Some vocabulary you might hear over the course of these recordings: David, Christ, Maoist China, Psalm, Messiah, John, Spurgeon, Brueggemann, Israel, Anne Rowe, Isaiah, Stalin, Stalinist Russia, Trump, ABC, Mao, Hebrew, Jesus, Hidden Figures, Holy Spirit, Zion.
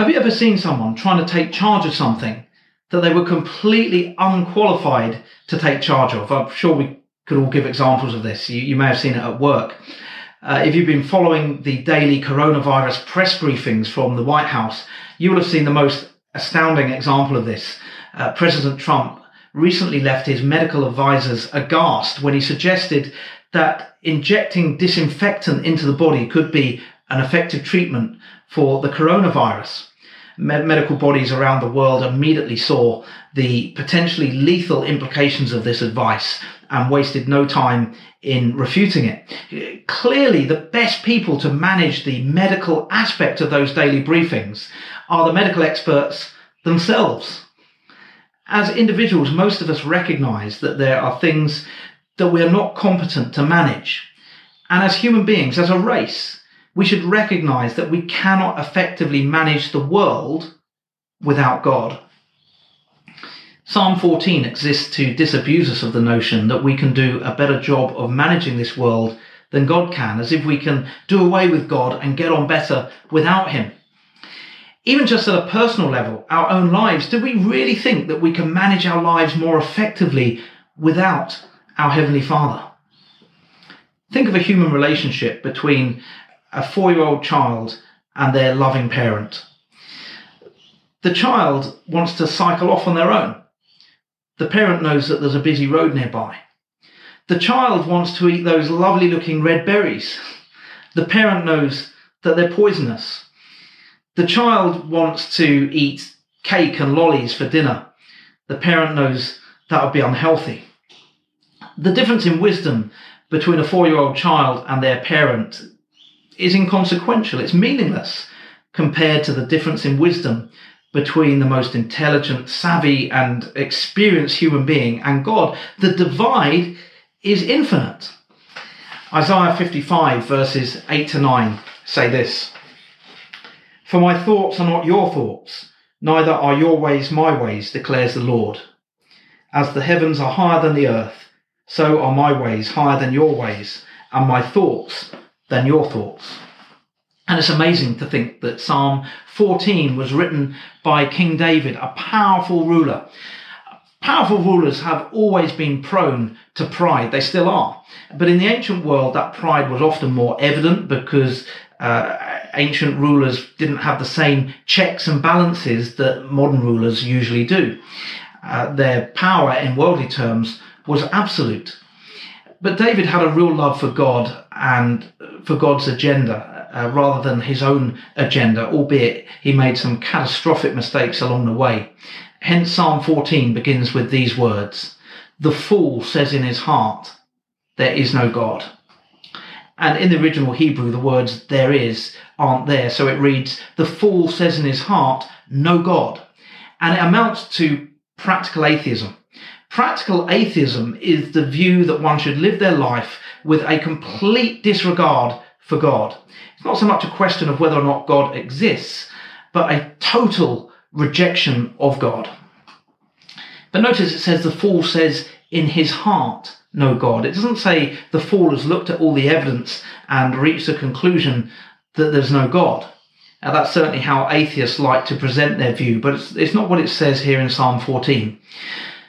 Have you ever seen someone trying to take charge of something that they were completely unqualified to take charge of? I'm sure we could all give examples of this. You may have seen it at work. If you've been following the daily coronavirus press briefings from the White House, you will have seen the most astounding example of this. President Trump recently left his medical advisors aghast when he suggested that injecting disinfectant into the body could be an effective treatment for the coronavirus. Medical bodies around the world immediately saw the potentially lethal implications of this advice and wasted no time in refuting it. Clearly, the best people to manage the medical aspect of those daily briefings are the medical experts themselves. As individuals, most of us recognize that there are things that we are not competent to manage. And as human beings, as a race, we should recognize that we cannot effectively manage the world without God. Psalm 14 exists to disabuse us of the notion that we can do a better job of managing this world than God can, as if we can do away with God and get on better without him. Even just at a personal level, our own lives, do we really think that we can manage our lives more effectively without our Heavenly Father? Think of a human relationship between a 4-year-old child and their loving parent. The child wants to cycle off on their own. The parent knows that there's a busy road nearby. The child wants to eat those lovely looking red berries. The parent knows that they're poisonous. The child wants to eat cake and lollies for dinner. The parent knows that would be unhealthy. The difference in wisdom between a 4-year-old child and their parent is inconsequential. It's meaningless compared to the difference in wisdom between the most intelligent, savvy, and experienced human being and God. The divide is infinite. Isaiah 55 verses 8 to 9 say this: "For my thoughts are not your thoughts, neither are your ways my ways, declares the Lord. As the heavens are higher than the earth, so are my ways higher than your ways, and my thoughts than your thoughts." And it's amazing to think that Psalm 14 was written by King David, a powerful ruler. Powerful rulers have always been prone to pride. They still are. But in the ancient world, that pride was often more evident because ancient rulers didn't have the same checks and balances that modern rulers usually do. Their power in worldly terms was absolute. But David had a real love for God and for God's agenda rather than his own agenda, albeit he made some catastrophic mistakes along the way. Hence Psalm 14 begins with these words: "The fool says in his heart, there is no God." And in the original Hebrew, the words "there is" aren't there. So it reads, "The fool says in his heart, no God." And it amounts to practical atheism. Practical atheism is the view that one should live their life with a complete disregard for God. It's not so much a question of whether or not God exists, but a total rejection of God. But notice it says the fool says in his heart, no God. It doesn't say the fool has looked at all the evidence and reached the conclusion that there's no God. Now, that's certainly how atheists like to present their view, but it's not what it says here in Psalm 14.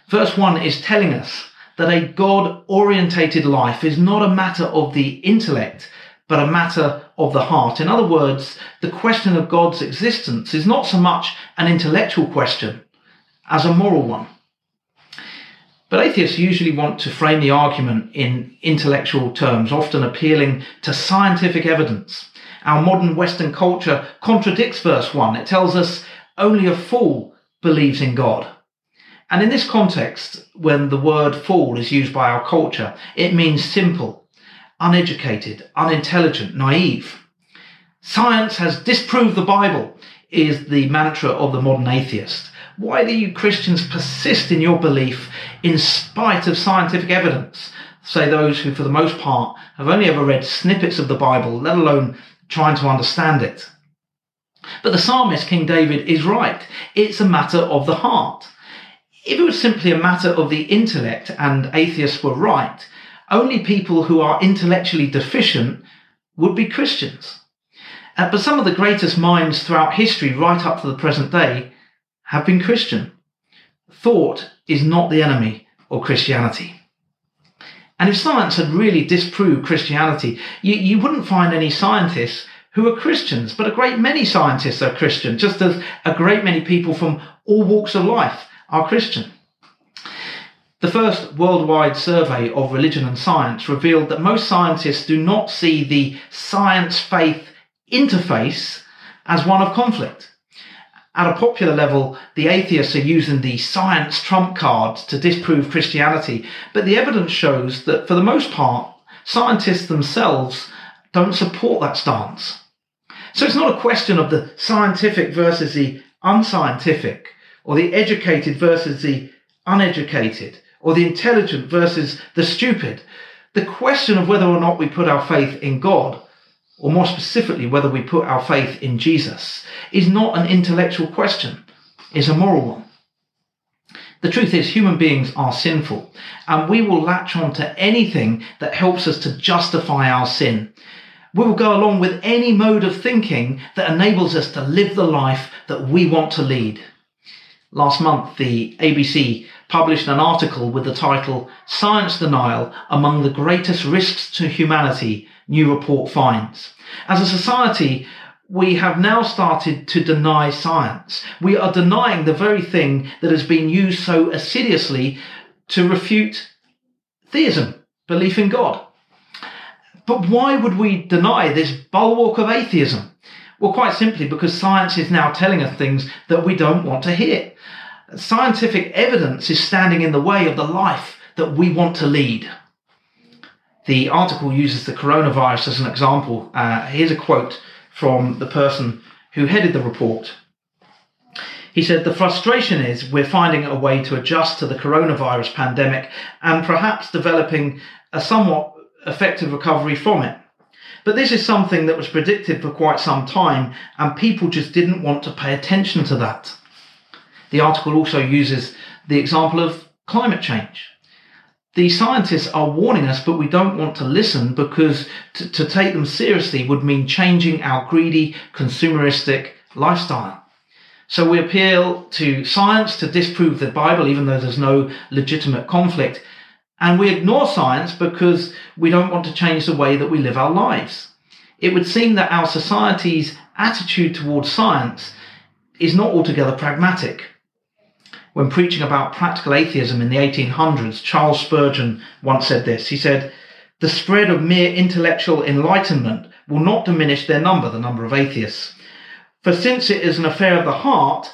Verse 1 is telling us that a God-orientated life is not a matter of the intellect, but a matter of the heart. In other words, the question of God's existence is not so much an intellectual question as a moral one. But atheists usually want to frame the argument in intellectual terms, often appealing to scientific evidence. Our modern Western culture contradicts verse 1. It tells us only a fool believes in God. And in this context, when the word fool is used by our culture, it means simple, uneducated, unintelligent, naive. "Science has disproved the Bible" is the mantra of the modern atheist. Why do you Christians persist in your belief in spite of scientific evidence? Say those who, for the most part, have only ever read snippets of the Bible, let alone trying to understand it. But the psalmist, King David, is right. It's a matter of the heart. If it was simply a matter of the intellect and atheists were right, only people who are intellectually deficient would be Christians. But some of the greatest minds throughout history, right up to the present day, have been Christian. Thought is not the enemy of Christianity. And if science had really disproved Christianity, you wouldn't find any scientists who are Christians, but a great many scientists are Christian, just as a great many people from all walks of life are Christian. The first worldwide survey of religion and science revealed that most scientists do not see the science-faith interface as one of conflict. At a popular level, the atheists are using the science trump card to disprove Christianity, but the evidence shows that, for the most part, scientists themselves don't support that stance. So it's not a question of the scientific versus the unscientific, or the educated versus the uneducated, or the intelligent versus the stupid. The question of whether or not we put our faith in God, or more specifically, whether we put our faith in Jesus, is not an intellectual question. It's a moral one. The truth is, human beings are sinful, and we will latch on to anything that helps us to justify our sin. We will go along with any mode of thinking that enables us to live the life that we want to lead. Last month, the ABC published an article with the title, "Science Denial Among the Greatest Risks to Humanity," new report finds. As a society, we have now started to deny science. We are denying the very thing that has been used so assiduously to refute theism, belief in God. But why would we deny this bulwark of atheism? Well, quite simply because science is now telling us things that we don't want to hear. Scientific evidence is standing in the way of the life that we want to lead. The article uses the coronavirus as an example. Here's a quote from the person who headed the report. He said, "The frustration is we're finding a way to adjust to the coronavirus pandemic and perhaps developing a somewhat effective recovery from it. But this is something that was predicted for quite some time, and people just didn't want to pay attention to that." The article also uses the example of climate change. The scientists are warning us, but we don't want to listen because to take them seriously would mean changing our greedy, consumeristic lifestyle. So we appeal to science to disprove the Bible, even though there's no legitimate conflict. And we ignore science because we don't want to change the way that we live our lives. It would seem that our society's attitude towards science is not altogether pragmatic. When preaching about practical atheism in the 1800s, Charles Spurgeon once said this. He said, "The spread of mere intellectual enlightenment will not diminish their number, the number of atheists. For since it is an affair of the heart,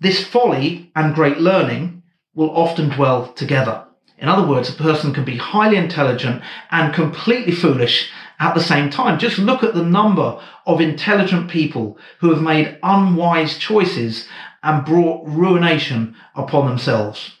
this folly and great learning will often dwell together." In other words, a person can be highly intelligent and completely foolish at the same time. Just look at the number of intelligent people who have made unwise choices and brought ruination upon themselves.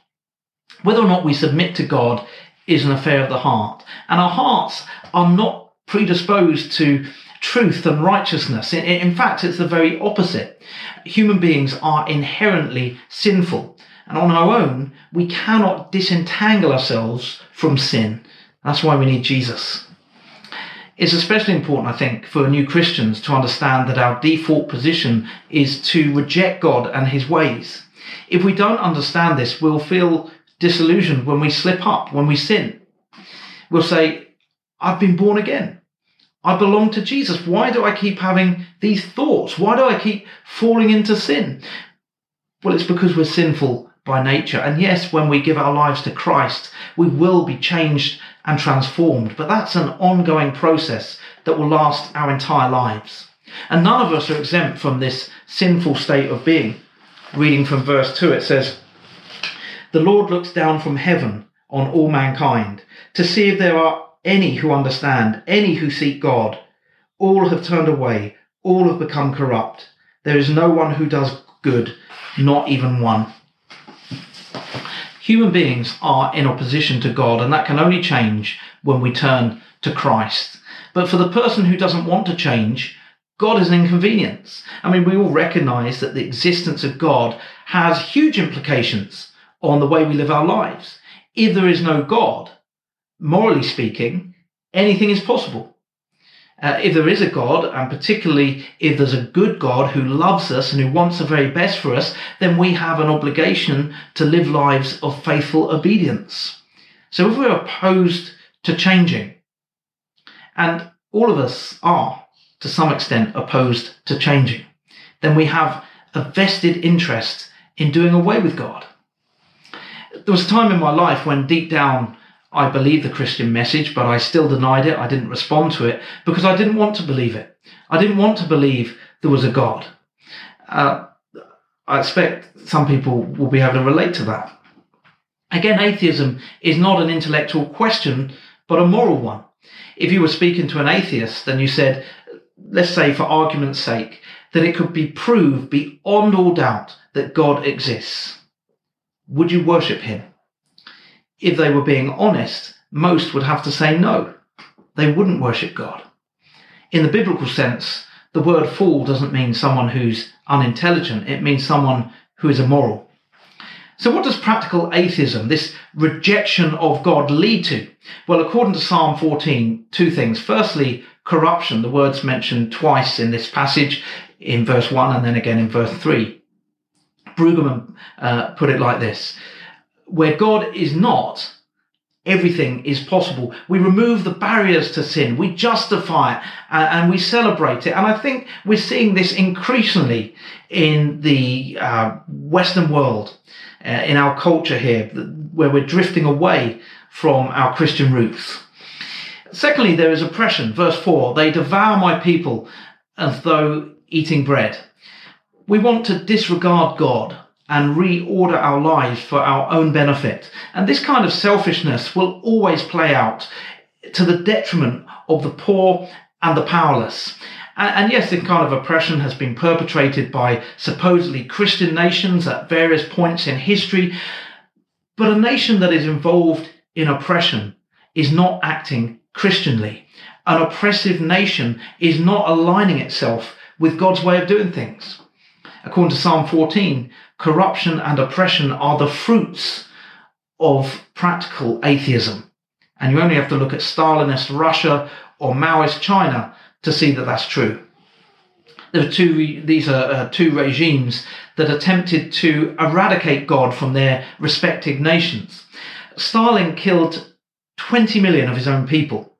Whether or not we submit to God is an affair of the heart. And our hearts are not predisposed to truth and righteousness. In fact, it's the very opposite. Human beings are inherently sinful. And on our own, we cannot disentangle ourselves from sin. That's why we need Jesus. It's especially important, I think, for new Christians to understand that our default position is to reject God and his ways. If we don't understand this, we'll feel disillusioned when we slip up, when we sin. We'll say, "I've been born again. I belong to Jesus. Why do I keep having these thoughts? Why do I keep falling into sin?" Well, it's because we're sinful by nature. And yes, when we give our lives to Christ, we will be changed and transformed. But that's an ongoing process that will last our entire lives. And none of us are exempt from this sinful state of being. Reading from verse 2, it says, "The Lord looks down from heaven on all mankind to see if there are any who understand, any who seek God. All have turned away. All have become corrupt. There is no one who does good, not even one." Human beings are in opposition to God, and that can only change when we turn to Christ. But for the person who doesn't want to change, God is an inconvenience. I mean, we all recognize that the existence of God has huge implications on the way we live our lives. If there is no God, morally speaking, anything is possible. if there is a God, and particularly if there's a good God who loves us and who wants the very best for us, then we have an obligation to live lives of faithful obedience. So if we're opposed to changing, and all of us are, to some extent, opposed to changing, then we have a vested interest in doing away with God. There was a time in my life when deep down I believed the Christian message, but I still denied it. I didn't respond to it because I didn't want to believe it. I didn't want to believe there was a God. I expect some people will be able to relate to that. Again, atheism is not an intellectual question, but a moral one. If you were speaking to an atheist and you said, let's say for argument's sake, that it could be proved beyond all doubt that God exists, would you worship him? If they were being honest, most would have to say no. They wouldn't worship God. In the biblical sense, the word fool doesn't mean someone who's unintelligent. It means someone who is immoral. So what does practical atheism, this rejection of God, lead to? Well, according to Psalm 14, two things. Firstly, corruption. The word's mentioned twice in this passage, in verse 1 and then again in verse 3. Brueggemann put it like this. Where God is not, everything is possible. We remove the barriers to sin. We justify it and we celebrate it. And I think we're seeing this increasingly in the Western world, in our culture here, where we're drifting away from our Christian roots. Secondly, there is oppression. Verse 4, they devour my people as though eating bread. We want to disregard God and reorder our lives for our own benefit. And this kind of selfishness will always play out to the detriment of the poor and the powerless. And yes, this kind of oppression has been perpetrated by supposedly Christian nations at various points in history. But a nation that is involved in oppression is not acting Christianly. An oppressive nation is not aligning itself with God's way of doing things. According to Psalm 14, corruption and oppression are the fruits of practical atheism. And you only have to look at Stalinist Russia or Maoist China to see that that's true. These are two regimes that attempted to eradicate God from their respective nations. Stalin killed 20 million of his own people,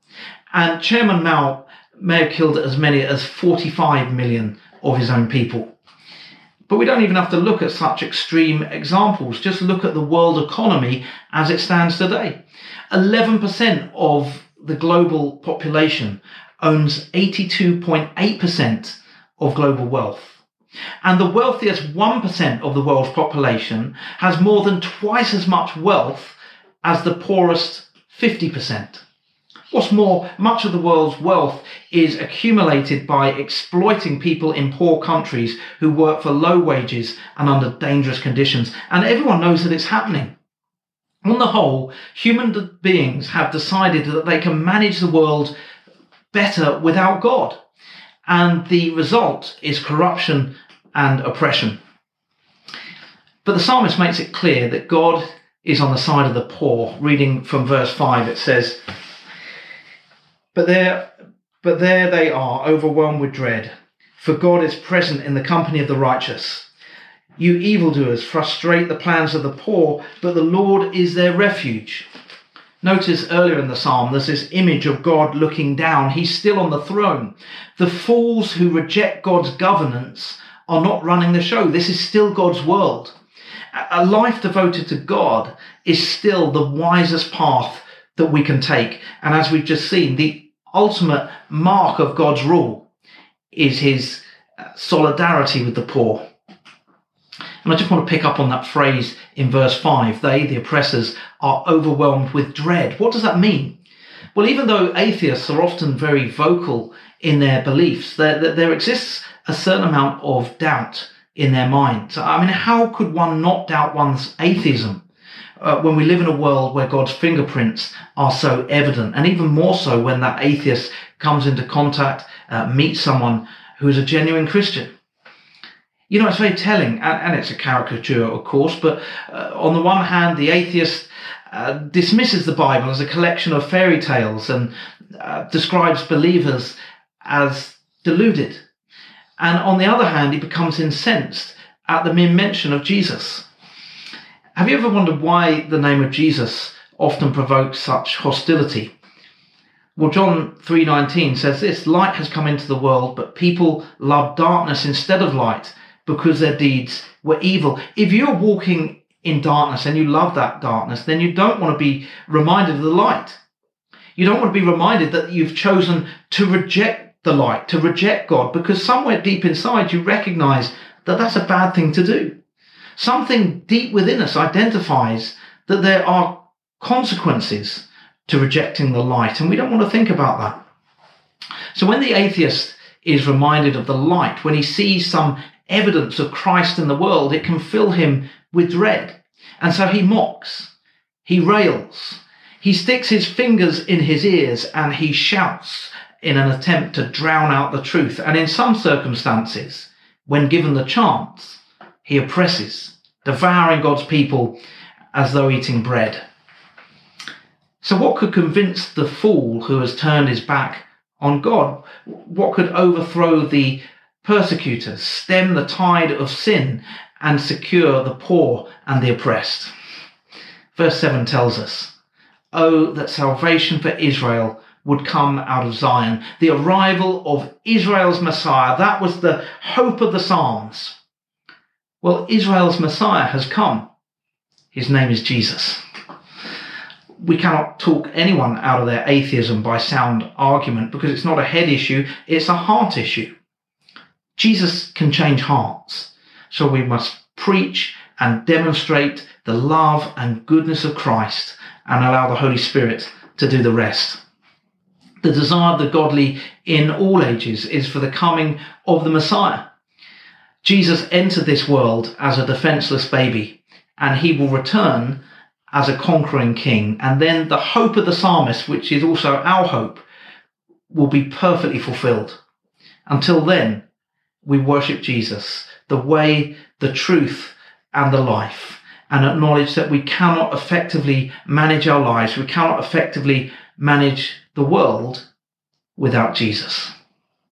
and Chairman Mao may have killed as many as 45 million of his own people. But we don't even have to look at such extreme examples. Just look at the world economy as it stands today. 11% of the global population owns 82.8% of global wealth. And the wealthiest 1% of the world's population has more than twice as much wealth as the poorest 50%. What's more, much of the world's wealth is accumulated by exploiting people in poor countries who work for low wages and under dangerous conditions. And everyone knows that it's happening. On the whole, human beings have decided that they can manage the world better without God. And the result is corruption and oppression. But the psalmist makes it clear that God is on the side of the poor. Reading from verse 5, it says, But there they are, overwhelmed with dread, for God is present in the company of the righteous. You evildoers frustrate the plans of the poor, but the Lord is their refuge. Notice earlier in the psalm, there's this image of God looking down. He's still on the throne. The fools who reject God's governance are not running the show. This is still God's world. A life devoted to God is still the wisest path that we can take. And as we've just seen, the ultimate mark of God's rule is his solidarity with the poor. And I just want to pick up on that phrase in verse 5. They, the oppressors, are overwhelmed with dread. What does that mean? Well, even though atheists are often very vocal in their beliefs, there exists a certain amount of doubt in their minds. I mean, how could one not doubt one's atheism when we live in a world where God's fingerprints are so evident, and even more so when that atheist comes into contact, meets someone who is a genuine Christian? You know, it's very telling, and it's a caricature, of course, but on the one hand, the atheist dismisses the Bible as a collection of fairy tales and describes believers as deluded. And on the other hand, he becomes incensed at the mere mention of Jesus. Have you ever wondered why the name of Jesus often provokes such hostility? Well, John 3:19 says this: light has come into the world, but people love darkness instead of light because their deeds were evil. If you're walking in darkness and you love that darkness, then you don't want to be reminded of the light. You don't want to be reminded that you've chosen to reject the light, to reject God, because somewhere deep inside you recognize that that's a bad thing to do. Something deep within us identifies that there are consequences to rejecting the light, and we don't want to think about that. So when the atheist is reminded of the light, when he sees some evidence of Christ in the world, it can fill him with dread. And so he mocks, he rails, he sticks his fingers in his ears, and he shouts in an attempt to drown out the truth. And in some circumstances, when given the chance, he oppresses, devouring God's people as though eating bread. So what could convince the fool who has turned his back on God? What could overthrow the persecutors, stem the tide of sin, and secure the poor and the oppressed? Verse 7 tells us, "Oh, that salvation for Israel would come out of Zion." The arrival of Israel's Messiah, that was the hope of the Psalms. Well, Israel's Messiah has come. His name is Jesus. We cannot talk anyone out of their atheism by sound argument, because it's not a head issue, it's a heart issue. Jesus can change hearts. So we must preach and demonstrate the love and goodness of Christ and allow the Holy Spirit to do the rest. The desire of the godly in all ages is for the coming of the Messiah. Jesus entered this world as a defenseless baby, and he will return as a conquering king. And then the hope of the psalmist, which is also our hope, will be perfectly fulfilled. Until then, we worship Jesus, the way, the truth, and the life, and acknowledge that we cannot effectively manage our lives, we cannot effectively manage the world without Jesus.